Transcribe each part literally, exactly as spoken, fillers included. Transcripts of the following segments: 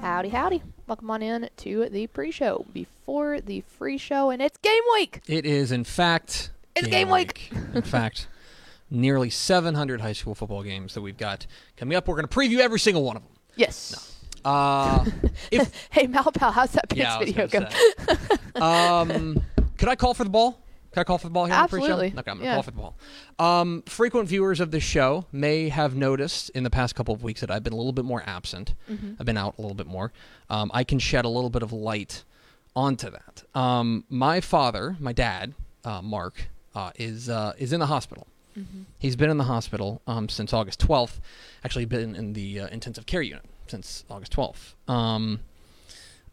Howdy, howdy. Welcome on in to the pre-show before the free show, and it's game week. It is, in fact, it's game, game week. week. In fact, nearly seven hundred high school football games that we've got coming up. We're going to preview every single one of them. Yes. No. Uh, if, hey, Malpal, how's that Pits yeah, video go? um, could I call for the ball? Could I call for the ball here? Absolutely. In the pre-show? Okay, I'm going to yeah. call for the ball. Um, frequent viewers of this show may have noticed in the past couple of weeks that I've been a little bit more absent. Mm-hmm. I've been out a little bit more. Um, I can shed a little bit of light onto that. Um, my father, my dad, uh, Mark, uh, is uh, is in the hospital. Mm-hmm. He's been in the hospital um, since August twelfth. Actually, been in the uh, intensive care unit since August twelfth. Um,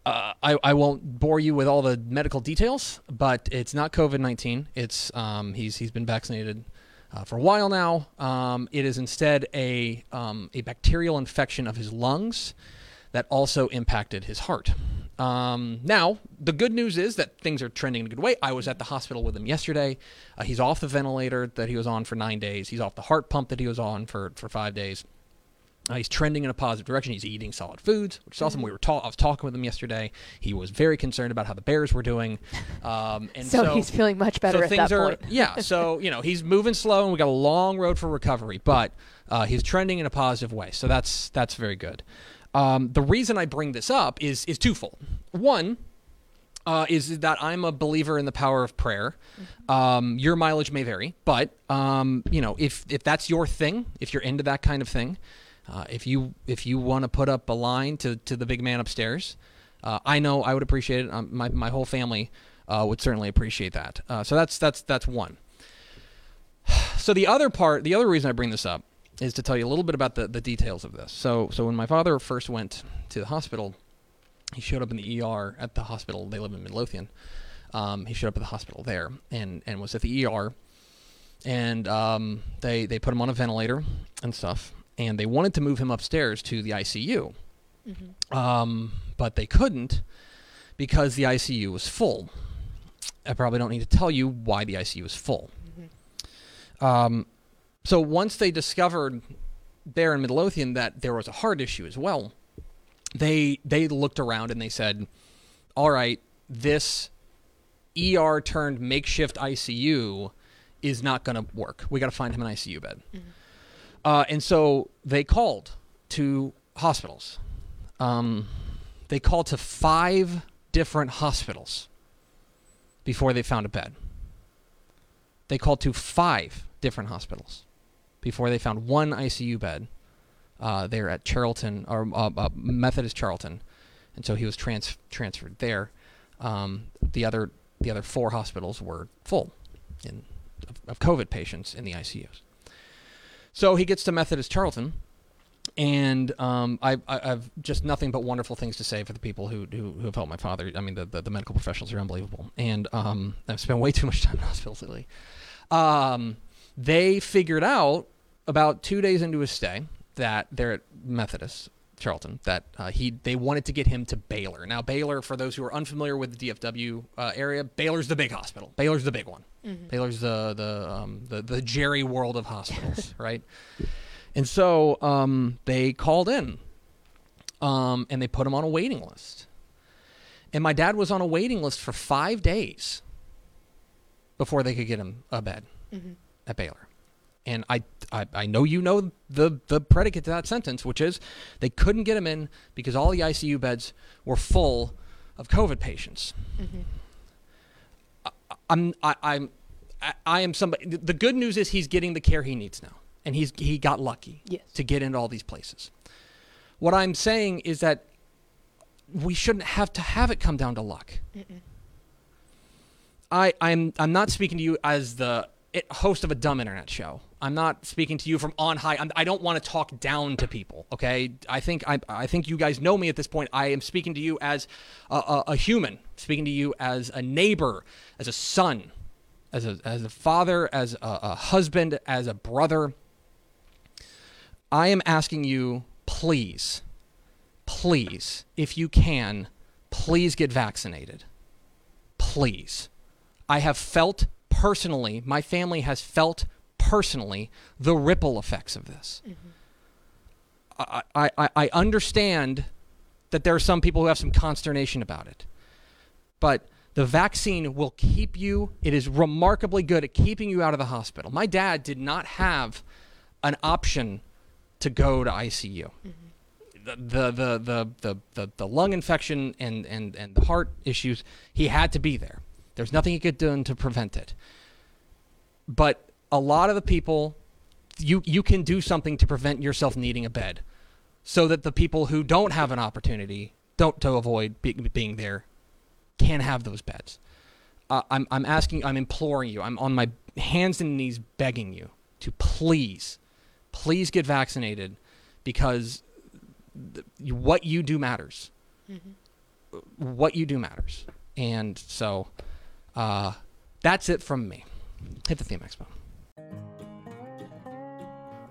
uh, I, I won't bore you with all the medical details, but it's not COVID nineteen. It's um, he's he's been vaccinated uh, for a while now. Um, it is instead a um, a bacterial infection of his lungs that also impacted his heart. Um, now, the good news is that things are trending in a good way. I was at the hospital with him yesterday. Uh, he's off the ventilator that he was on for nine days. He's off the heart pump that he was on for, for five days. Uh, he's trending in a positive direction. He's eating solid foods, which is awesome. We were ta- I was talking with him yesterday. He was very concerned about how the Bears were doing. Um, and so, so he's feeling much better so at that are, point. Yeah, so, you know, he's moving slow, and we got a long road for recovery, but uh, he's trending in a positive way. So that's that's very good. Um, the reason I bring this up is is twofold. One uh, is that I'm a believer in the power of prayer. Um, your mileage may vary, but um, you know, if if that's your thing, if you're into that kind of thing, uh, if you if you want to put up a line to, to the big man upstairs, uh, I know I would appreciate it. Um, my my whole family uh, would certainly appreciate that. Uh, so that's that's that's one. So the other part, the other reason I bring this up, is to tell you a little bit about the, the details of this. So so when my father first went to the hospital, he showed up in the E R at the hospital. They live in Midlothian. Um, he showed up at the hospital there and, and was at the E R. And um, they, they put him on a ventilator and stuff. And they wanted to move him upstairs to the I C U. Mm-hmm. Um, but they couldn't because the I C U was full. I probably don't need to tell you why the I C U was full. Mm-hmm. Um. So once they discovered there in Midlothian that there was a heart issue as well, they they looked around and they said, all right, this E R turned makeshift I C U is not going to work. We got to find him an I C U bed. Mm-hmm. Uh, and so they called to hospitals. Um, they called to five different hospitals before they found a bed. They called to five different hospitals before they found one I C U bed uh, there at Charlton, or uh, uh, Methodist Charlton, and so he was trans- transferred there. Um, the other the other four hospitals were full in, of, of COVID patients in the I C Us. So he gets to Methodist Charlton, and um, I, I, I've just nothing but wonderful things to say for the people who who, who have helped my father. I mean, the, the, the medical professionals are unbelievable, and um, I've spent way too much time in hospitals lately. Um, They figured out about two days into his stay that they're at Methodist Charlton that uh, he they wanted to get him to Baylor. Now, Baylor, for those who are unfamiliar with the D F W uh, area, Baylor's the big hospital. Baylor's the big one. Mm-hmm. Baylor's the the, um, the the Jerry world of hospitals, right? And so um, they called in um, and they put him on a waiting list. And my dad was on a waiting list for five days before they could get him a bed. Mm-hmm. At Baylor. And I, I I know you know the the predicate to that sentence, which is they couldn't get him in because all the I C U beds were full of COVID patients. Mm-hmm. I, I'm I, I'm I, I am somebody. The good news is he's getting the care he needs now, and he's he got lucky yes. to get into all these places. What I'm saying is that we shouldn't have to have it come down to luck. Mm-mm. I I'm I'm not speaking to you as the host of a dumb internet show. I'm not speaking to you from on high. I'm, I don't want to talk down to people. Okay, I think I, I think you guys know me at this point. I am speaking to you as a, a, a human, speaking to you as a neighbor, as a son, as a as a father, as a, a husband, as a brother. I am asking you, please, please, if you can, please get vaccinated. Please, I have felt. Personally, my family has felt personally the ripple effects of this. Mm-hmm. I, I, I understand that there are some people who have some consternation about it. But the vaccine will keep you. It is remarkably good at keeping you out of the hospital. My dad did not have an option to go to I C U. Mm-hmm. The, the, the, the, the, the, the lung infection and, and, and the heart issues, he had to be there. There's nothing he could do to prevent it. But a lot of the people, you, you can do something to prevent yourself needing a bed so that the people who don't have an opportunity don't to avoid be, being there can have those beds. Uh, I'm, I'm asking, I'm imploring you. I'm on my hands and knees begging you to please, please get vaccinated because what you do matters. Mm-hmm. What you do matters. And so uh, that's it from me. Hit the theme expo.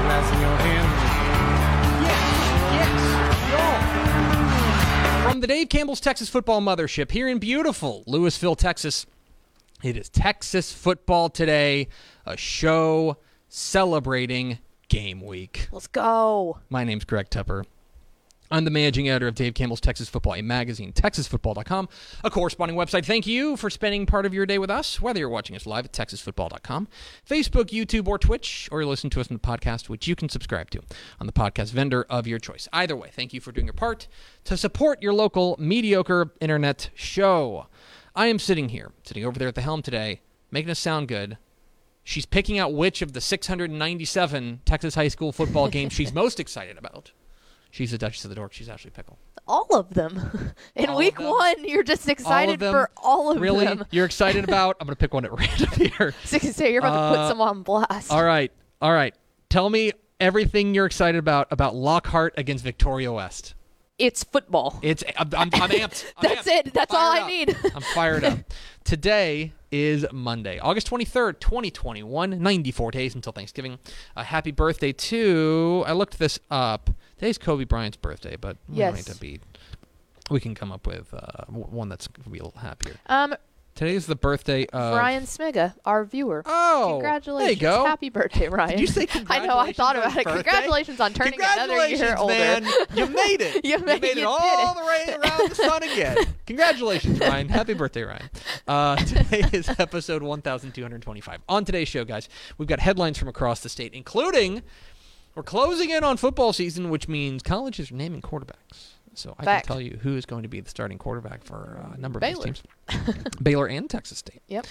glass in your hand. Yes, yes, yo. From the Dave Campbell's Texas Football Mothership here in beautiful Louisville, Texas, it is Texas Football Today, a show celebrating game week. Let's go. My name's Greg Tepper. I'm the managing editor of Dave Campbell's Texas Football, a magazine, Texas Football dot com, a corresponding website. Thank you for spending part of your day with us, whether you're watching us live at Texas Football dot com, Facebook, YouTube, or Twitch, or you're listening to us on the podcast, which you can subscribe to on the podcast vendor of your choice. Either way, thank you for doing your part to support your local mediocre internet show. I am sitting here, sitting over there at the helm today, making us sound good. She's picking out which of the six hundred ninety-seven Texas high school football games she's most excited about. She's the Duchess of the Dork. She's Ashley Pickle. All of them. In all week them. one, you're just excited all for all of really? them. Really? You're excited about? I'm going to pick one at random here. So you're about uh, to put some on blast. All right. All right. Tell me everything you're excited about about Lockhart against Victoria West. It's football. It's I'm, I'm, I'm amped. I'm That's amped. it. That's all I up. need. I'm fired up. Today is Monday, August twenty-third, twenty twenty-one, ninety-four days until Thanksgiving. Uh, happy birthday to... I looked this up. Today's Kobe Bryant's birthday, but we yes. might have be, we can come up with uh, one that's going to be a little happier. Um, Today's the birthday of... Ryan Smiga, our viewer. Oh, congratulations. There you go. Happy birthday, Ryan. Did you say congratulations? I know, I thought about it. Birthday? Congratulations on turning congratulations, another year older. Man. You made it. you, made, you made it you all the way around the sun again. Congratulations, Ryan. Happy birthday, Ryan. Uh, today is episode one thousand two hundred twenty-five. On today's show, guys, we've got headlines from across the state, including... We're closing in on football season, which means colleges are naming quarterbacks. So I Fact. can tell you who is going to be the starting quarterback for uh, a number of Baylor. these teams. Baylor and Texas State. Yep.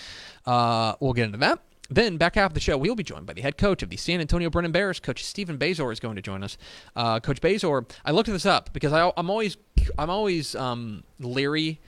Uh, we'll get into that. Then, back half of the show, we'll be joined by the head coach of the San Antonio Brennan Bears. Coach Stephen Bazor is going to join us. Uh, Coach Bazor, I looked this up because I, I'm always I'm always um, leery.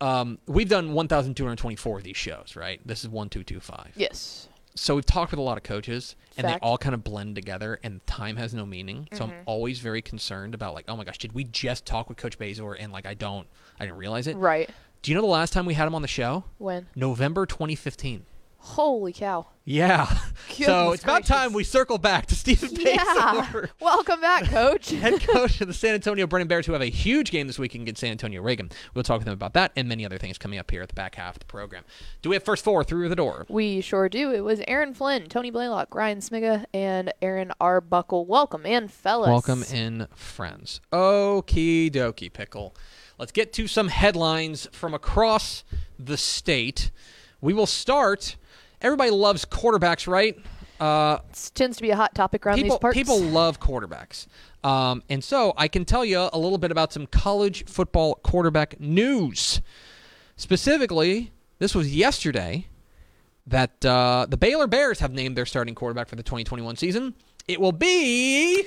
Um, we've done one thousand two hundred twenty-four of these shows, right? This is one two two five. Yes. So we've talked with a lot of coaches, and Fact. they all kind of blend together, and time has no meaning. So mm-hmm. I'm always very concerned about, like, oh, my gosh, did we just talk with Coach Bazor, and, like, I don't – I didn't realize it? Right. Do you know the last time we had him on the show? When? November twenty fifteen. Holy cow. Yeah. Goodness so it's gracious. About time we circle back to Stephen Bazor. Yeah. Welcome back, Coach. Head coach of the San Antonio Brennan Bears, who have a huge game this weekend against San Antonio Reagan. We'll talk with them about that and many other things coming up here at the back half of the program. Do we have first four through the door? We sure do. It was Aaron Flynn, Tony Blaylock, Ryan Smiga, and Aaron Arbuckle. Welcome in, fellas. Welcome in, friends. Okie dokie, Pickle. Let's get to some headlines from across the state. We will start. Everybody loves quarterbacks, right? Uh, it tends to be a hot topic around people, these parts. People love quarterbacks. Um, and so I can tell you a little bit about some college football quarterback news. Specifically, this was yesterday that uh, the Baylor Bears have named their starting quarterback for the twenty twenty-one season. It will be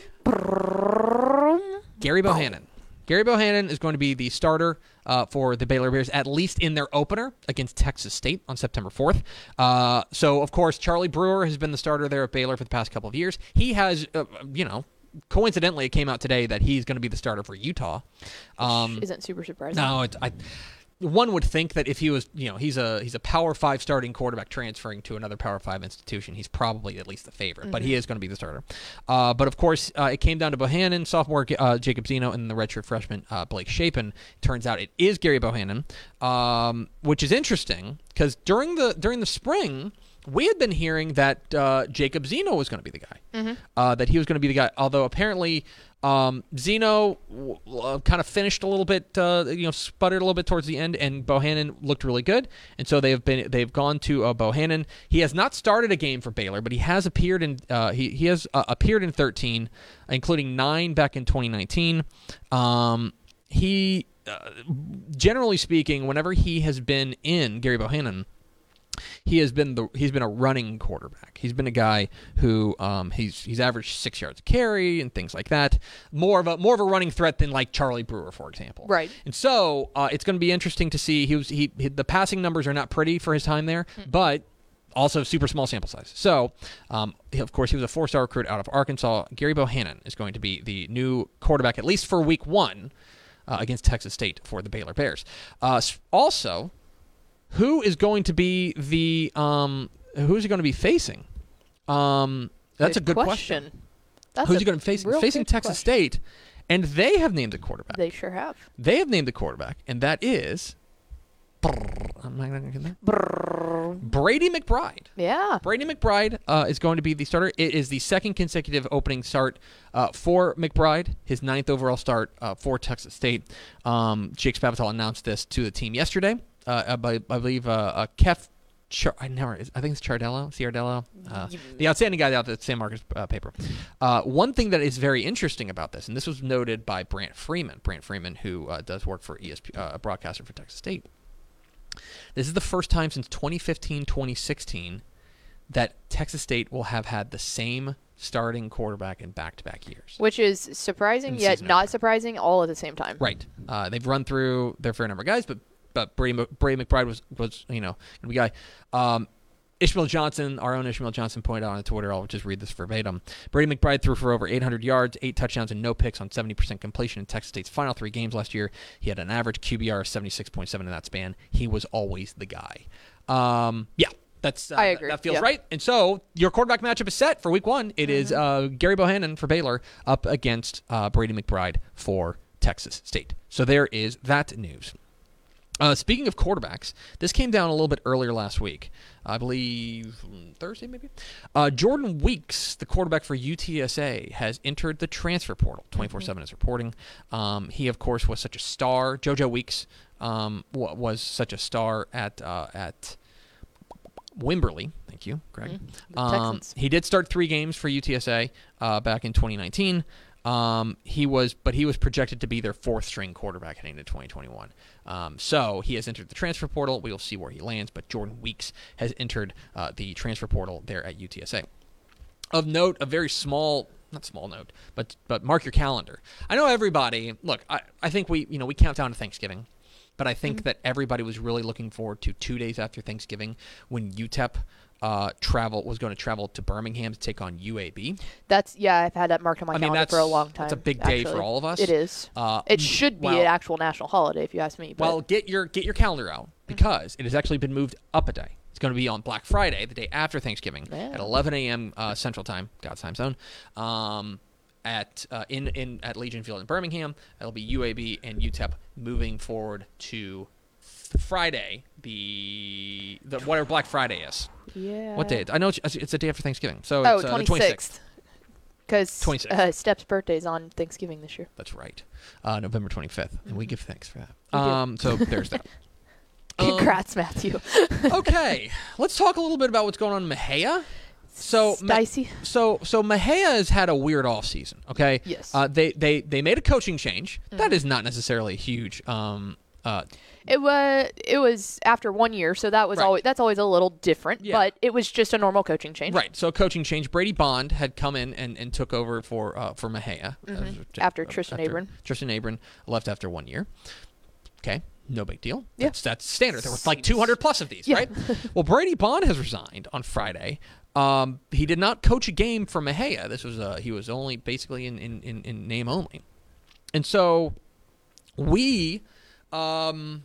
Gerry Bohannon. Gerry Bohannon is going to be the starter uh, for the Baylor Bears, at least in their opener against Texas State on September fourth. Uh, so, of course, Charlie Brewer has been the starter there at Baylor for the past couple of years. He has, uh, you know, coincidentally, it came out today that he's going to be the starter for Utah. Um, Isn't super surprising. No, it's... I, One would think that if he was, you know, he's a he's a Power Five starting quarterback transferring to another Power Five institution, he's probably at least the favorite. Mm-hmm. But he is going to be the starter. Uh, but of course, uh, it came down to Bohannon, sophomore uh, Jacob Zeno, and the redshirt freshman uh, Blake Shapen. Turns out it is Gerry Bohannon, um, which is interesting because during the during the spring, we had been hearing that uh, Jacob Zeno was going to be the guy, mm-hmm. uh, that he was going to be the guy. Although apparently. Um, Zeno uh, kind of finished a little bit, uh, you know, sputtered a little bit towards the end, and Bohannon looked really good. And so they've been they've gone to uh, Bohannon. He has not started a game for Baylor, but he has appeared in uh, he he has uh, appeared in thirteen, including nine back in twenty nineteen. Um, he uh, generally speaking, whenever he has been in Gerry Bohannon. He has been the he's been a running quarterback. He's been a guy who um, he's he's averaged six yards a carry and things like that. More of a more of a running threat than like Charlie Brewer, for example. Right. And so uh, it's going to be interesting to see. He was he, he the passing numbers are not pretty for his time there, mm. but also super small sample size. So um, of course he was a four star recruit out of Arkansas. Gerry Bohannon is going to be the new quarterback at least for Week One uh, against Texas State for the Baylor Bears. Uh, also. Who is going to be the um, who's he going to be facing? Um, that's good a good question. question. That's who's he going to be facing? Facing Texas question. State, and they have named a quarterback. They sure have. They have named a quarterback, and that is I'm not going to get that. Brady McBride. Yeah, Brady McBride uh, is going to be the starter. It is the second consecutive opening start uh, for McBride. His ninth overall start uh, for Texas State. Um, Jake Spavital announced this to the team yesterday. Uh, I, I believe uh, uh, Kef, Char- I never. I think it's Ciardello, Ciardello, uh, the outstanding guy out the San Marcos uh, paper. Uh, one thing that is very interesting about this, and this was noted by Brant Freeman, Brant Freeman, who uh, does work for E S P, uh, a broadcaster for Texas State. This is the first time since twenty fifteen twenty sixteen that Texas State will have had the same starting quarterback in back-to-back years. Which is surprising, yet not over. surprising, all at the same time. Right. Uh, they've run through their fair number of guys, but. But Brady, Brady McBride was, was you know, the guy. Um, Ishmael Johnson, our own Ishmael Johnson, pointed out on Twitter, I'll just read this verbatim. Brady McBride threw for over eight hundred yards, eight touchdowns, and no picks on seventy percent completion in Texas State's final three games last year. He had an average Q B R of seventy-six point seven in that span. He was always the guy. Um, yeah, that's uh, I agree. That, that feels yeah. right. And so your quarterback matchup is set for Week One. It mm-hmm. is uh, Gerry Bohannon for Baylor up against uh, Brady McBride for Texas State. So there is that news. Uh, speaking of quarterbacks, this came down a little bit earlier last week. I believe Thursday, maybe? Uh, Jordan Weeks, the quarterback for U T S A, has entered the transfer portal. twenty-four seven is reporting. Um, he, of course, was such a star. JoJo Weeks um, w- was such a star at uh, at Wimberley. Thank you, Greg. Mm, um, he did start three games for U T S A uh, back in twenty nineteen. Um, he was, but he was projected to be their fourth string quarterback heading into twenty twenty-one. Um, so he has entered the transfer portal. We will see where he lands, but Jordan Weeks has entered uh, the transfer portal there at U T S A. Of note, a very small, not small note, but but mark your calendar. I know everybody. Look, I, I think we you know we count down to Thanksgiving, but I think mm-hmm. that everybody was really looking forward to two days after Thanksgiving when U T E P. Uh, travel was going to travel to Birmingham to take on U A B. That's yeah, I've had that marked on my I calendar mean, that's, for a long time. It's a big day actually. For all of us. It is. Uh, it should be well, an actual national holiday, if you ask me. But. Well, get your get your calendar out because mm-hmm. it has actually been moved up a day. It's going to be on Black Friday, the day after Thanksgiving, yeah. at eleven a.m. Uh, Central Time, God's time zone. Um, At uh, in in at Legion Field in Birmingham, it'll be U A B and U T E P moving forward to. Friday, the, the whatever Black Friday is. Yeah. What day? I know it's, it's a day after Thanksgiving. So oh, it's uh, the twenty-sixth. Because uh, Step's birthday is on Thanksgiving this year. That's right. Uh, November twenty-fifth. Mm-hmm. And we give thanks for that. Um, so there's that. Congrats, um, Matthew. Okay. Let's talk a little bit about what's going on in Mexia. So, Dicey. Me- so, so Mexia has had a weird offseason, okay? Yes. Uh, they, they, they made a coaching change. Mm-hmm. That is not necessarily huge. Um, uh, it was it was after one year, so that was right. always that's always a little different, yeah. But it was just a normal coaching change. Right. So coaching change. Brady Bond had come in and, and took over for uh, for Mexia. Mm-hmm. Uh, after uh, Tristan after Abron. Tristan Abron left after one year. Okay. No big deal. Yeah. That's, that's standard. There were like two hundred plus of these, yeah. right? Well, Brady Bond has resigned on Friday. Um, he did not coach a game for Mexia. This was uh, he was only basically in, in, in, in name only. And so we um,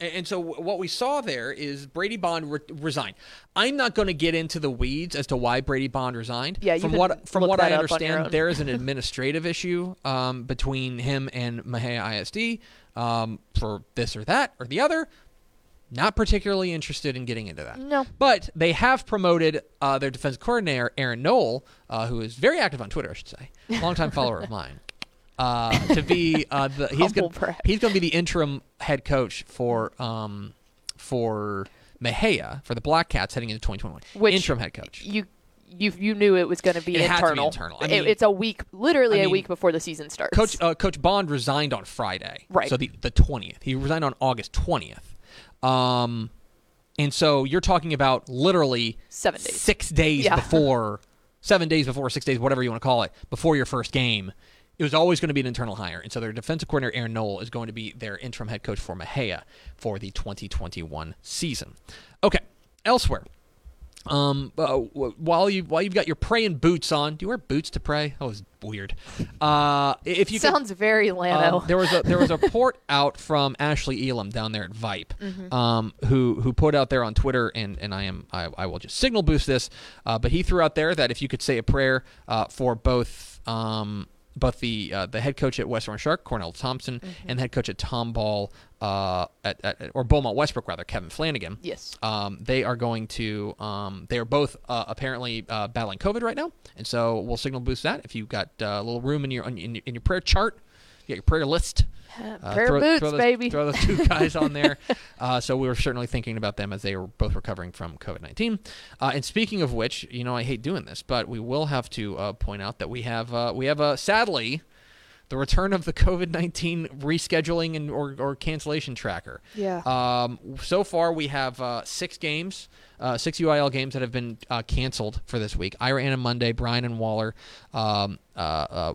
and so what we saw there is Brady Bond re- resigned. I'm not going to get into the weeds as to why Brady Bond resigned. Yeah, from what from what I understand, there is an administrative issue um, between him and Mexia I S D. Um, for this or that or the other. Not particularly interested in getting into that. No. But they have promoted uh, their defensive coordinator, Aaron Knoll, uh, who is very active on Twitter, I should say. Longtime follower of mine. Uh, to be uh, the he's going he's going to be the interim head coach for um for Mexia, for the Black Cats heading into twenty twenty-one. Which interim head coach. You You you knew it was going to be it internal. Had to be internal. I mean, it, it's a week, literally I mean, a week before the season starts. Coach uh, Coach Bond resigned on Friday, right? So the the twentieth, he resigned on August twentieth, um, and so you're talking about literally seven days, six days yeah. before, seven days before, six days, whatever you want to call it, before your first game. It was always going to be an internal hire, and so their defensive coordinator Aaron Knoll is going to be their interim head coach for Mexia for the twenty twenty-one season. Okay, elsewhere. Um, uh, while you while you've got your praying boots on, do you wear boots to pray? That was weird. Uh, if you sounds could, very Lano. Um, there was a there was a report out from Ashley Elam down there at Vipe, mm-hmm. um, who who put out there on Twitter, and, and I am I, I will just signal boost this, uh, but he threw out there that if you could say a prayer uh, for both um both the uh, the head coach at West Orange Shark, Cornell Thompson, mm-hmm. and the head coach at Tomball. Uh, at, at or Beaumont Westbrook rather, Kevin Flanagan. Yes. Um, they are going to. Um, they are both uh, apparently uh, battling COVID right now, and so we'll signal boost that if you've got uh, a little room in your in, in your prayer chart, you got your prayer list. Uh, prayer throw, boots, throw those, baby. Throw those two guys on there. Uh, so we were certainly thinking about them as they were both recovering from COVID nineteen. Uh, and speaking of which, you know, I hate doing this, but we will have to uh, point out that we have uh, we have uh, sadly. The return of the COVID nineteen rescheduling and or, or cancellation tracker. Yeah. Um, so far, we have uh, six games, uh, six U I L games that have been uh, canceled for this week. Ira Anna Monday, Brian and Waller, um, uh, uh,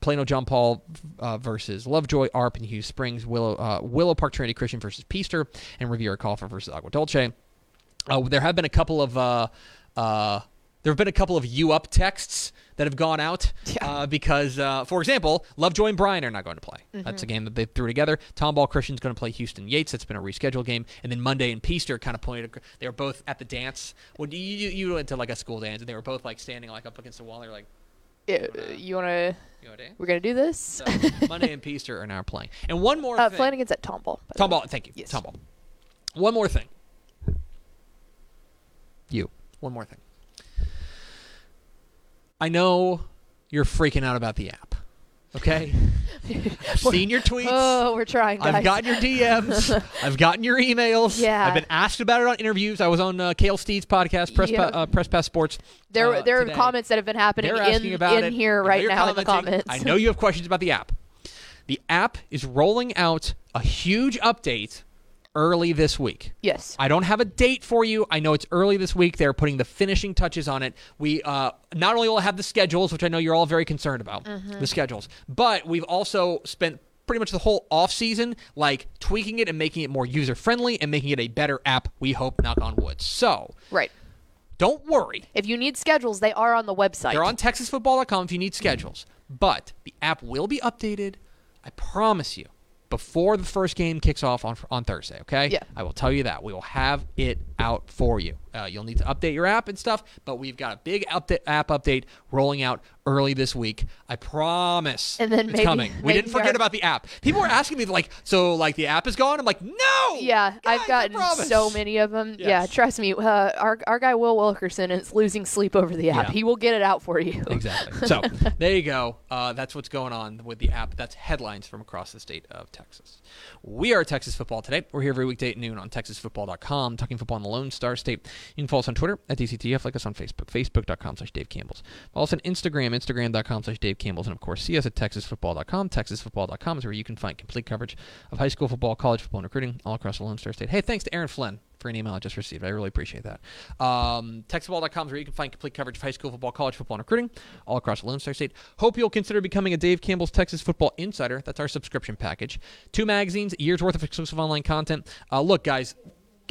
Plano John Paul uh, versus Lovejoy, A R P and Hughes Springs, Willow uh, Willow Park Trinity Christian versus Peaster, and Riviera Coffin versus Agua Dulce. Uh, there have been a couple of uh, uh, there have been a couple of U up texts that have gone out yeah. uh, because, uh, for example, Lovejoy and Brian are not going to play. Mm-hmm. That's a game that they threw together. Tomball Christian's going to play Houston Yates. That's been a rescheduled game. And then Monday and Peaster kind of pointed. They were both at the dance. Well, you, you went to like a school dance, and they were both like standing like up against the wall. They're like, yeah, you want to? We're going to do this? So, Monday and Peaster are now playing. And one more uh, thing. Flanagan's at Tomball. Tomball, thank you. Yes. Tomball. One more thing. You. One more thing. I know you're freaking out about the app, okay? I've seen your tweets. Oh, we're trying, guys. I've gotten your D Ms. I've gotten your emails. Yeah. I've been asked about it on interviews. I was on uh, Cale Steed's podcast, Press, yeah. pa- uh, Press Pass Sports. There, uh, there are today. Comments that have been happening in, about in it. Here right now in the comments. I know you have questions about the app. The app is rolling out a huge update early this week. Yes. I don't have a date for you. I know it's early this week. They're putting the finishing touches on it. We uh, not only will have the schedules, which I know you're all very concerned about, mm-hmm. the schedules, but we've also spent pretty much the whole offseason like tweaking it and making it more user-friendly and making it a better app, we hope, knock on wood. So, right. Don't worry. If you need schedules, they are on the website. They're on Texas Football dot com if you need schedules. Mm-hmm. But the app will be updated. I promise you. Before the first game kicks off on on Thursday, okay? Yeah. I will tell you that. We will have it out for you. Uh, you'll need to update your app and stuff, but we've got a big upda- app update rolling out early this week. I promise and then it's maybe, coming. Maybe we didn't forget our... about the app. People were asking me, like, so, like, the app is gone? I'm like, no! Yeah, guys, I've gotten so many of them. Yes. Yeah, trust me. Uh, our, our guy, Will Wilkerson, is losing sleep over the app. Yeah. He will get it out for you. Exactly. So, there you go. Uh, that's what's going on with the app. That's headlines from across the state of Texas. We are Texas Football Today. We're here every weekday at noon on Texas Football dot com, talking football in the Lone Star State. You can follow us on Twitter at D C T F. Like us on Facebook, Facebook.com slash Dave Campbell's. Follow us on Instagram, Instagram.com slash Dave Campbell's. And, of course, see us at Texas Football dot com. Texas Football dot com is where you can find complete coverage of high school football, college football, and recruiting all across the Lone Star State. Hey, thanks to Aaron Flynn for an email I just received. I really appreciate that. Um, Texas Football dot com is where you can find complete coverage of high school football, college football, and recruiting all across the Lone Star State. Hope you'll consider becoming a Dave Campbell's Texas Football Insider. That's our subscription package. Two magazines, a year's worth of exclusive online content. Uh, look, guys,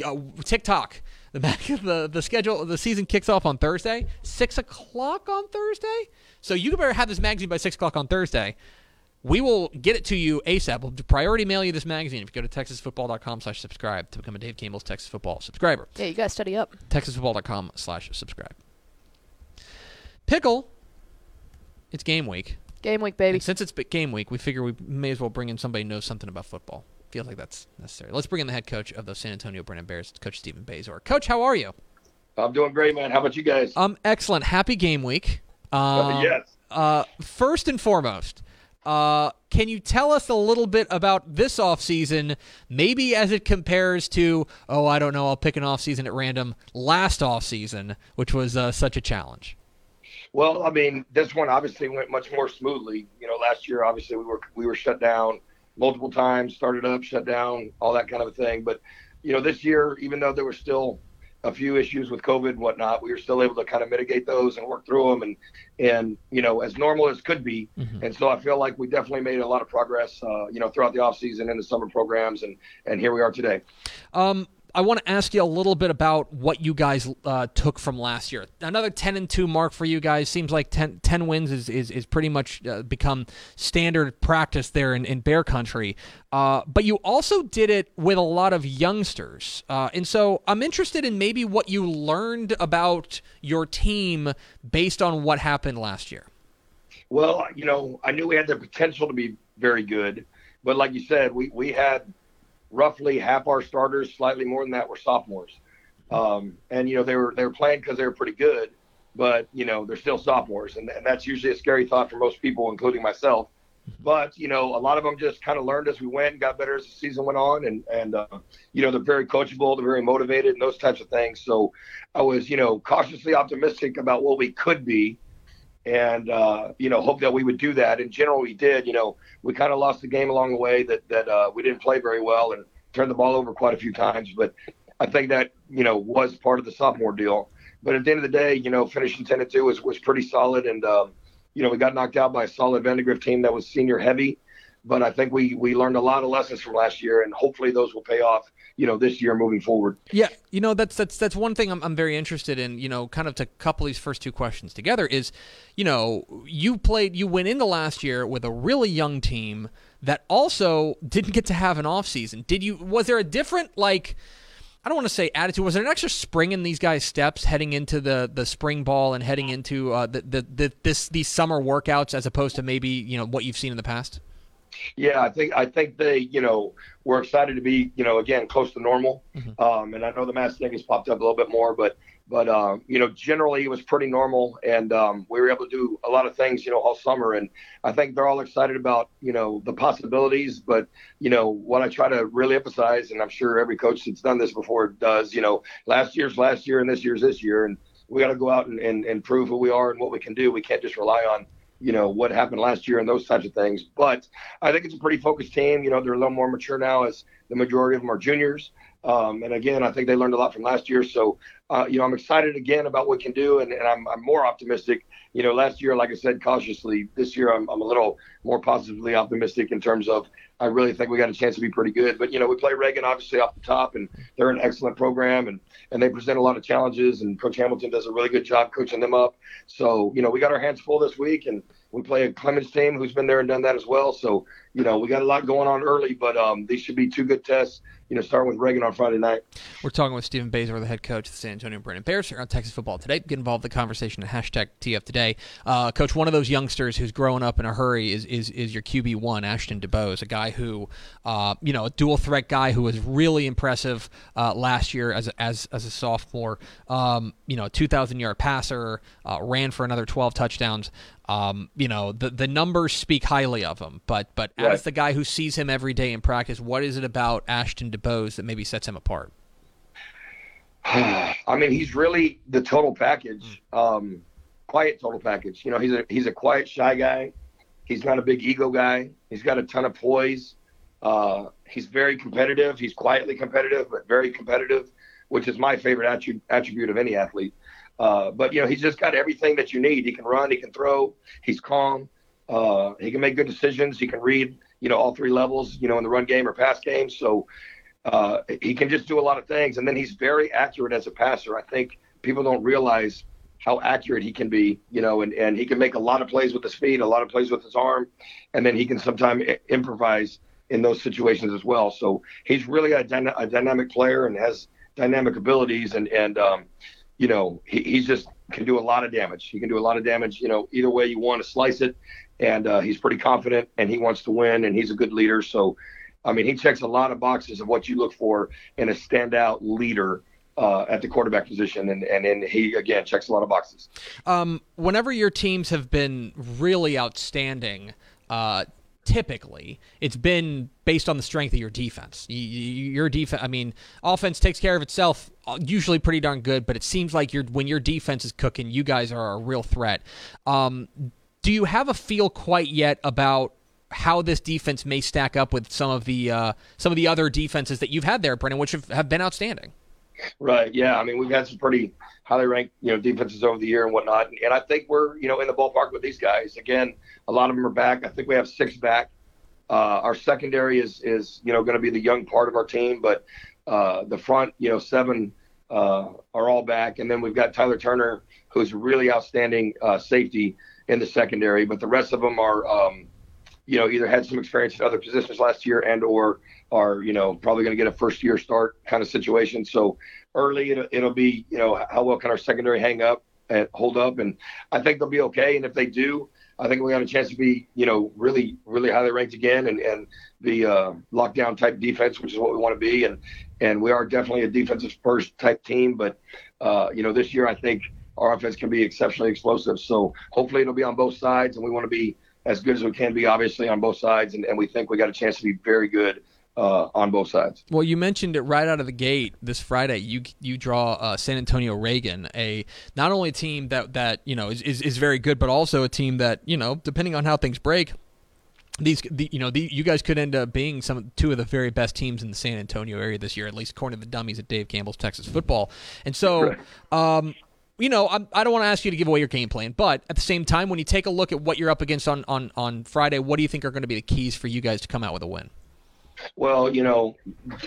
uh, TikTok. The, back, the the schedule, the season kicks off on Thursday, six o'clock on Thursday. So you better have this magazine by six o'clock on Thursday. We will get it to you ASAP. We'll priority mail you this magazine if you go to texasfootball.com slash subscribe to become a Dave Campbell's Texas Football subscriber. Yeah, you got to study up. texasfootball.com slash subscribe. Pickle, it's game week. Game week, baby. And since it's game week, we figure we may as well bring in somebody who knows something about football. Feels like that's necessary. Let's bring in the head coach of the San Antonio Brennan Bears, Coach Stephen Bazor. Coach, how are you? I'm doing great, man. How about you guys? I'm um, excellent. Happy game week. Um, yes. Uh, first and foremost, uh, can you tell us a little bit about this offseason, maybe as it compares to, oh, I don't know, I'll pick an offseason at random, last offseason, which was uh, such a challenge? Well, I mean, this one obviously went much more smoothly. You know, last year, obviously, we were we were shut down multiple times, started up, shut down, all that kind of a thing. But, you know, this year, even though there were still a few issues with COVID and whatnot, we were still able to kind of mitigate those and work through them and, and you know, as normal as could be. Mm-hmm. And so I feel like we definitely made a lot of progress, uh, you know, throughout the offseason and the summer programs. And, and here we are today. Um, I want to ask you a little bit about what you guys uh, took from last year. Another ten and two mark for you guys. Seems like ten, ten wins is is, is pretty much uh, become standard practice there in, in Bear Country. Uh, but you also did it with a lot of youngsters. Uh, and so I'm interested in maybe what you learned about your team based on what happened last year. Well, you know, I knew we had the potential to be very good. But like you said, we, we had – roughly half our starters, slightly more than that, were sophomores. Um, and, you know, they were they were playing because they were pretty good, but, you know, they're still sophomores. And, and that's usually a scary thought for most people, including myself. But, you know, a lot of them just kind of learned as we went and got better as the season went on. And, and uh, you know, they're very coachable, they're very motivated and those types of things. So I was, you know, cautiously optimistic about what we could be. And, uh, you know, hope that we would do that. In general, we did. You know, we kind of lost the game along the way that, that uh, we didn't play very well and turned the ball over quite a few times. But I think that, you know, was part of the sophomore deal. But at the end of the day, you know, finishing ten and two was, was pretty solid. And, um, you know, we got knocked out by a solid Vandegrift team that was senior heavy. But I think we, we learned a lot of lessons from last year, and hopefully those will pay off, you know, this year moving forward. Yeah, you know, that's that's that's one thing I'm I'm very interested in, you know, kind of to couple these first two questions together is, you know, you played, you went into last year with a really young team that also didn't get to have an offseason. Did you, was there a different, like, I don't want to say attitude, was there an extra spring in these guys' steps heading into the, the spring ball and heading into uh, the, the, the this these summer workouts as opposed to maybe, you know, what you've seen in the past? Yeah, I think I think they, you know, were excited to be, you know, again, close to normal. Mm-hmm. Um, and I know the mask thing has popped up a little bit more, but, but um, you know, generally it was pretty normal. And um, we were able to do a lot of things, you know, all summer. And I think they're all excited about, you know, the possibilities. But, you know, what I try to really emphasize, and I'm sure every coach that's done this before does, you know, last year's last year and this year's this year. And we got to go out and, and, and prove who we are and what we can do. We can't just rely on, you know, what happened last year and those types of things. But I think it's a pretty focused team. You know, they're a little more mature now as the majority of them are juniors. Um, and, again, I think they learned a lot from last year. So, uh, you know, I'm excited, again, about what we can do, and, and I'm, I'm more optimistic. You know, last year, like I said, cautiously. This year I'm, I'm a little more positively optimistic in terms of I really think we got a chance to be pretty good. But, you know, we play Reagan, obviously, off the top, and they're an excellent program, and, and they present a lot of challenges, and Coach Hamilton does a really good job coaching them up. So, you know, we got our hands full this week, and we play a Clemens team who's been there and done that as well. So, you know, we got a lot going on early, but um, these should be two good tests, you know, starting with Reagan on Friday night. We're talking with Stephen Bazor, the head coach of the San Antonio Brennan Bears here on Texas Football Today. Get involved in the conversation at hashtag T F Today. Uh, coach, one of those youngsters who's growing up in a hurry is is, is your Q B one, Ashton DeBose, a guy who, uh, you know, a dual-threat guy who was really impressive uh, last year as a, as, as a sophomore. Um, you know, two thousand yard passer, uh, ran for another twelve touchdowns. Um, you know, the the numbers speak highly of him, but but right. as the guy who sees him every day in practice, what is it about Ashton DeBose that maybe sets him apart? I mean, he's really the total package, um, quiet total package. You know, he's a he's a quiet, shy guy. He's not a big ego guy. He's got a ton of poise. Uh, he's very competitive. He's quietly competitive, but very competitive, which is my favorite attrib- attribute of any athlete. Uh, but, you know, he's just got everything that you need. He can run, he can throw, he's calm, uh, he can make good decisions, he can read, you know, all three levels, you know, in the run game or pass game. So uh, he can just do a lot of things. And then he's very accurate as a passer. I think people don't realize how accurate he can be, you know, and, and he can make a lot of plays with his feet, a lot of plays with his arm, and then he can sometimes improvise in those situations as well. So he's really a, dyna- a dynamic player and has dynamic abilities and, and um you know, he he's just can do a lot of damage. He can do a lot of damage, you know, either way you want to slice it. And uh, he's pretty confident and he wants to win and he's a good leader. So, I mean, he checks a lot of boxes of what you look for in a standout leader uh, at the quarterback position. And, and, and he, again, checks a lot of boxes. Um, whenever your teams have been really outstanding, uh, typically it's been based on the strength of your defense. Your defense, I mean, offense takes care of itself, usually pretty darn good, but it seems like you're, when your defense is cooking, you guys are a real threat. Um, do you have a feel quite yet about how this defense may stack up with some of the uh, some of the other defenses that you've had there, Brennan, which have, have been outstanding? Right, yeah. I mean, we've had some pretty highly ranked, you know, defenses over the year and whatnot, and, and I think we're, you know, in the ballpark with these guys. Again, a lot of them are back. I think we have six back. Uh, our secondary is, is you know, going to be the young part of our team, but uh, the front, you know, seven uh, are all back, and then we've got Tyler Turner, who's really outstanding uh, safety in the secondary, but the rest of them are, um, you know, either had some experience at other positions last year and or are, you know, probably going to get a first-year start kind of situation. So early it'll, it'll be, you know, how well can our secondary hang up and hold up? And I think they'll be okay. And if they do, I think we got a chance to be, you know, really, really highly ranked again and, and be a lockdown type defense, which is what we want to be. And, and we are definitely a defensive first type team. But, uh, you know, this year I think our offense can be exceptionally explosive. So hopefully it'll be on both sides. And we want to be as good as we can be, obviously, on both sides. And, and we think we got a chance to be very good Uh, on both sides. Well, you mentioned it right out of the gate this Friday. You you draw uh, San Antonio Reagan, a not only a team that that you know is, is is very good, but also a team that, you know, depending on how things break, these the, you know the, you guys could end up being some two of the very best teams in the San Antonio area this year, at least according to the dummies at Dave Campbell's Texas Football. And so, um, you know, I, I don't want to ask you to give away your game plan, but at the same time, when you take a look at what you're up against on on on Friday, what do you think are going to be the keys for you guys to come out with a win? Well, you know,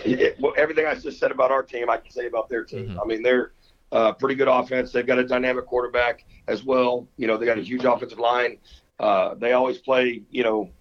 it, well, everything I just said about our team, I can say about their team. Mm-hmm. I mean, they're a uh, pretty good offense. They've got a dynamic quarterback as well. You know, they got a huge offensive line. Uh, they always play, you know,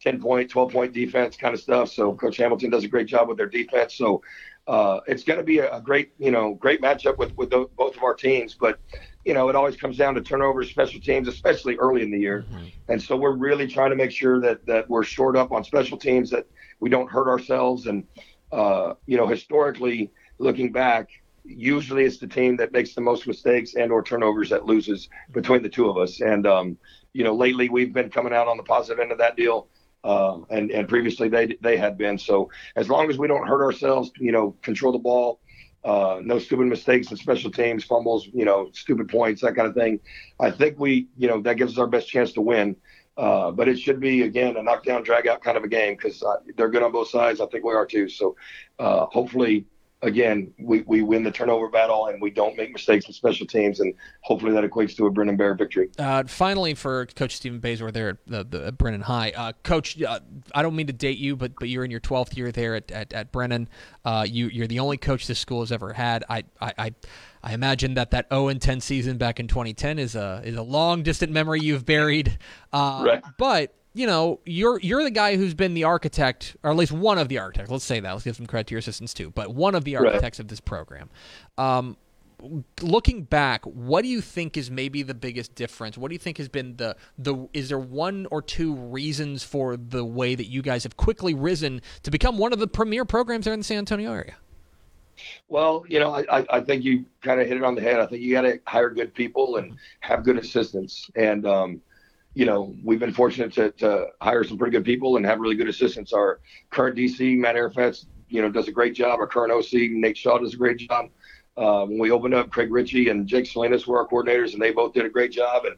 ten-point, twelve-point defense kind of stuff. So Coach Hamilton does a great job with their defense. So uh, it's going to be a, a great, you know, great matchup with, with the, both of our teams. But, you know, it always comes down to turnovers, special teams, especially early in the year. Mm-hmm. And so we're really trying to make sure that, that we're shored up on special teams, that we don't hurt ourselves. And, uh, you know, historically, looking back, usually it's the team that makes the most mistakes and or turnovers that loses between the two of us. And, um, you know, lately we've been coming out on the positive end of that deal. Uh, and, and previously they they had been. So as long as we don't hurt ourselves, you know, control the ball, uh, no stupid mistakes in special teams, fumbles, you know, stupid points, that kind of thing. I think we, you know, that gives us our best chance to win. Uh, but it should be, again, a knockdown, drag-out kind of a game because uh, they're good on both sides. I think we are too. So uh, hopefully, again, we, we win the turnover battle and we don't make mistakes in special teams, and hopefully that equates to a Brennan Bear victory. Uh, finally, for Coach Stephen Bazor there at the, the at Brennan High, uh, Coach, uh, I don't mean to date you, but but you're in your twelfth year there at at, at Brennan. Uh, you you're the only coach this school has ever had. I I. I I imagine that that oh and ten season back in twenty ten is a is a long distant memory you've buried. Uh, right. But you know, you're you're the guy who's been the architect, or at least one of the architects. Let's say that. Let's give some credit to your assistants too, but one of the architects right. of this program. Um, looking back, what do you think is maybe the biggest difference? What do you think has been the the? Is there one or two reasons for the way that you guys have quickly risen to become one of the premier programs there in the San Antonio area? Well, you know, I, I think you kind of hit it on the head. I think you got to hire good people and have good assistants. And, um, you know, we've been fortunate to, to hire some pretty good people and have really good assistants. Our current D C, Matt Arafat, you know, does a great job. Our current O C, Nate Shaw, does a great job. Uh, when we opened up, Craig Ritchie and Jake Salinas were our coordinators, and they both did a great job. And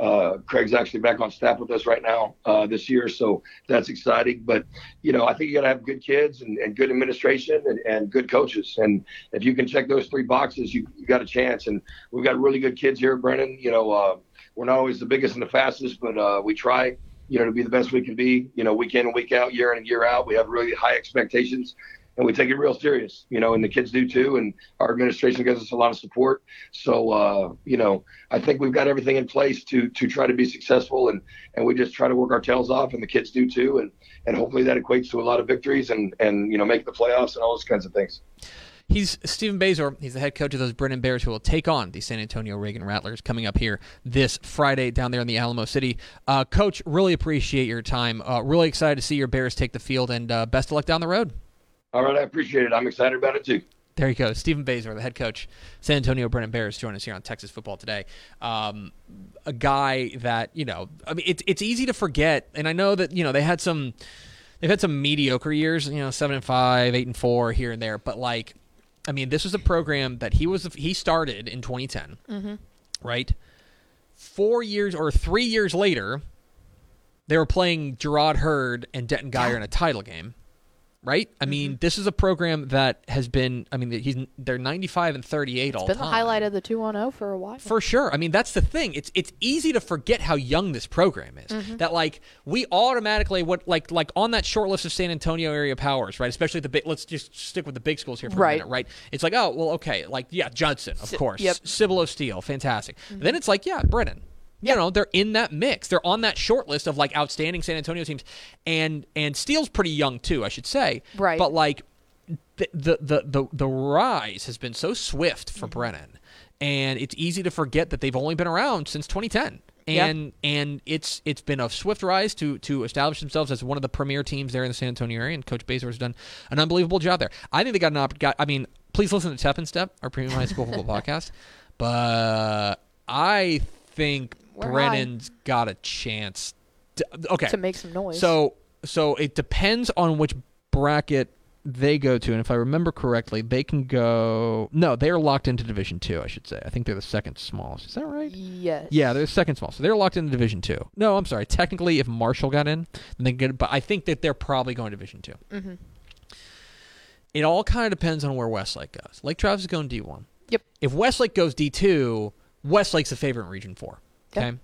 uh, Craig's actually back on staff with us right now uh, this year, so that's exciting. But, you know, I think you got to have good kids and, and good administration and, and good coaches. And if you can check those three boxes, you, you got a chance. And we've got really good kids here, Brennan. You know, uh, we're not always the biggest and the fastest, but uh, we try, you know, to be the best we can be, you know, week in and week out, year in and year out. We have really high expectations. And we take it real serious, you know, and the kids do too. And our administration gives us a lot of support. So, uh, you know, I think we've got everything in place to to try to be successful. And, and we just try to work our tails off, and the kids do too. And, and hopefully that equates to a lot of victories and, and, you know, make the playoffs and all those kinds of things. He's Stephen Bazor. He's the head coach of those Brennan Bears, who will take on the San Antonio Reagan Rattlers coming up here this Friday down there in the Alamo City. Uh, coach, really appreciate your time. Uh, really excited to see your Bears take the field, and uh, best of luck down the road. All right, I appreciate it. I'm excited about it, too. There you go. Stephen Bazor, the head coach, San Antonio Brennan Bears, joining us here on Texas Football Today. Um, a guy that, you know, I mean, it's it's easy to forget, and I know that, you know, they had some, they've had some mediocre years, you know, seven and five, eight and four here and there, but, like, I mean, this was a program that he was he started in twenty ten, mm-hmm. right? Four years or three years later, they were playing Gerard Hurd and Denton Geyer yeah. in a title game. Right? I mean, mm-hmm. this is a program that has been, I mean, he's they're ninety-five and thirty-eight all time. It's been the highlight of the two one oh for a while. For sure. I mean, that's the thing. It's it's easy to forget how young this program is. Mm-hmm. That, like, we automatically, what like like on that short list of San Antonio area powers, right? Especially the big, let's just stick with the big schools here for right. a minute, right? It's like, oh, well, okay. Like, yeah, Judson, of S- course. Yep. Cibolo Steel, fantastic. Mm-hmm. Then it's like, yeah, Brennan. You know, they're in that mix. They're on that short list of, like, outstanding San Antonio teams. And and Steele's pretty young, too, I should say. Right. But, like, the the the, the, the rise has been so swift for mm-hmm. Brennan. And it's easy to forget that they've only been around since twenty ten. And yep. and it's it's been a swift rise to to establish themselves as one of the premier teams there in the San Antonio area. And Coach Bazor has done an unbelievable job there. I think they got an opportunity. I mean, please listen to Tep and Step, our premium high school football podcast. But I think... We're Brennan's high. Got a chance to, okay. to make some noise. So so it depends on which bracket they go to. And if I remember correctly, they can go – no, they are locked into Division two, I should say. I think they're the second smallest. Is that right? Yes. Yeah, they're the second smallest. So they're locked into Division two. No, I'm sorry. Technically, if Marshall got in, then they could, but I think that they're probably going to Division two. Mm-hmm. It all kind of depends on where Westlake goes. Lake Travis is going D one. Yep. If Westlake goes D two, Westlake's the favorite in Region four. Okay. Yep.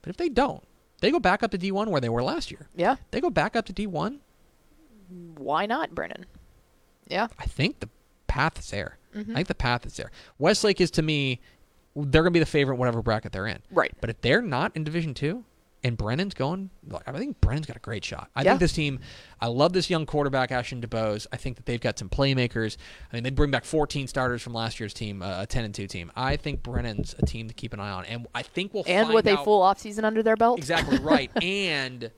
But if they don't, they go back up to D one where they were last year. Yeah. They go back up to D one. Why not, Brennan? Yeah. I think the path is there. Mm-hmm. I think the path is there. Westlake is, to me, they're going to be the favorite whatever bracket they're in. Right. But if they're not in Division two and Brennan's going, I think Brennan's got a great shot. I yeah. think this team, I love this young quarterback, Ashton DeBose. I think that they've got some playmakers. I mean, they bring back fourteen starters from last year's team, uh, a ten and two team. I think Brennan's a team to keep an eye on. And I think we'll and find out. And with a full offseason under their belt. Exactly right. And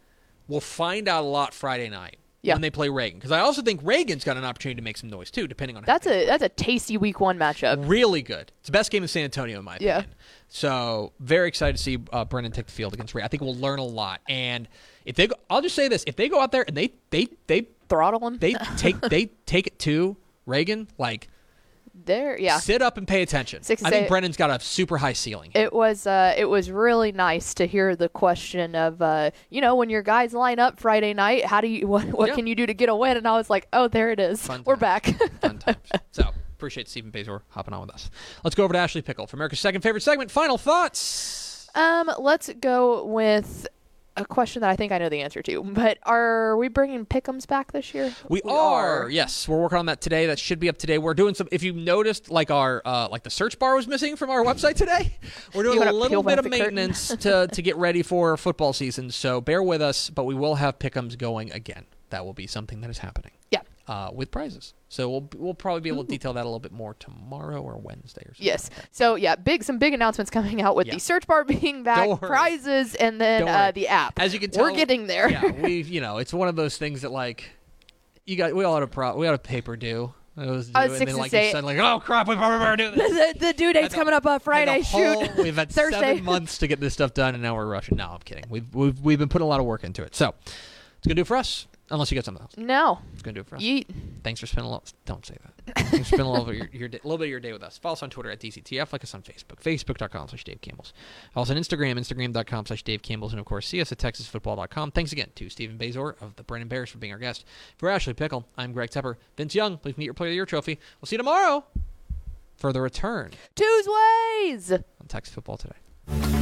we'll find out a lot Friday night yeah. when they play Reagan. Because I also think Reagan's got an opportunity to make some noise, too, depending on that's how a That's a tasty week one matchup. Really good. It's the best game in San Antonio, in my yeah. opinion. So very excited to see uh, Brennan take the field against Ray. I think we'll learn a lot. And if they, go, I'll just say this: if they go out there and they they they throttle them, they take they take it to Reagan. Like, there, yeah. Sit up and pay attention. Six I think eight. Brennan's got a super high ceiling. Here. It was uh, it was really nice to hear the question of uh, you know, when your guys line up Friday night, how do you what, what yeah. can you do to get a win? And I was like, oh, there it is. Fun We're times. back. Fun times. So. Appreciate Stephen Bazor hopping on with us. Let's go over to Ashley Pickle for America's second favorite segment. Final thoughts. Um, let's go with a question that I think I know the answer to, but are we bringing Pick'ems back this year? We, we are. are. Yes, we're working on that today. That should be up today. We're doing some. If you noticed, like our uh, like the search bar was missing from our website today. We're doing a little bit of maintenance to to get ready for football season. So bear with us, but we will have Pick'ems going again. That will be something that is happening. Yeah. Uh, with prizes. So we'll we'll probably be able to detail that a little bit more tomorrow or Wednesday or something. Yes. Like so, yeah, big some big announcements coming out with yeah. the search bar being back, prizes, and then uh, the app. As you can tell, we're getting there. Yeah, we you know, it's one of those things that like you got we all had a pro we had a paper due. It was due, uh, and then like you said, like, oh crap, we probably better do this. The, the due date's coming up uh, Friday. Whole, shoot, we've had Thursday. seven months to get this stuff done, and now we're rushing. No, I'm kidding. We've we've we've been putting a lot of work into it. So it's gonna do it for us. Unless you got something else. No. It's going to do it for us. Yeet. Thanks for spending a lot. Don't say that. Thanks for spending a little, your, your day, a little bit of your day with us. Follow us on Twitter at D C T F. Like us on Facebook. Facebook.com slash Dave Campbell's. Also on Instagram. Instagram.com slash Dave Campbell's. And, of course, see us at Texas Football dot com. Thanks again to Stephen Bazor of the Brennan Bears for being our guest. For Ashley Pickle, I'm Greg Tepper. Vince Young, please meet your Player of the Year trophy. We'll see you tomorrow for the return. Tuesdays on Texas Football Today.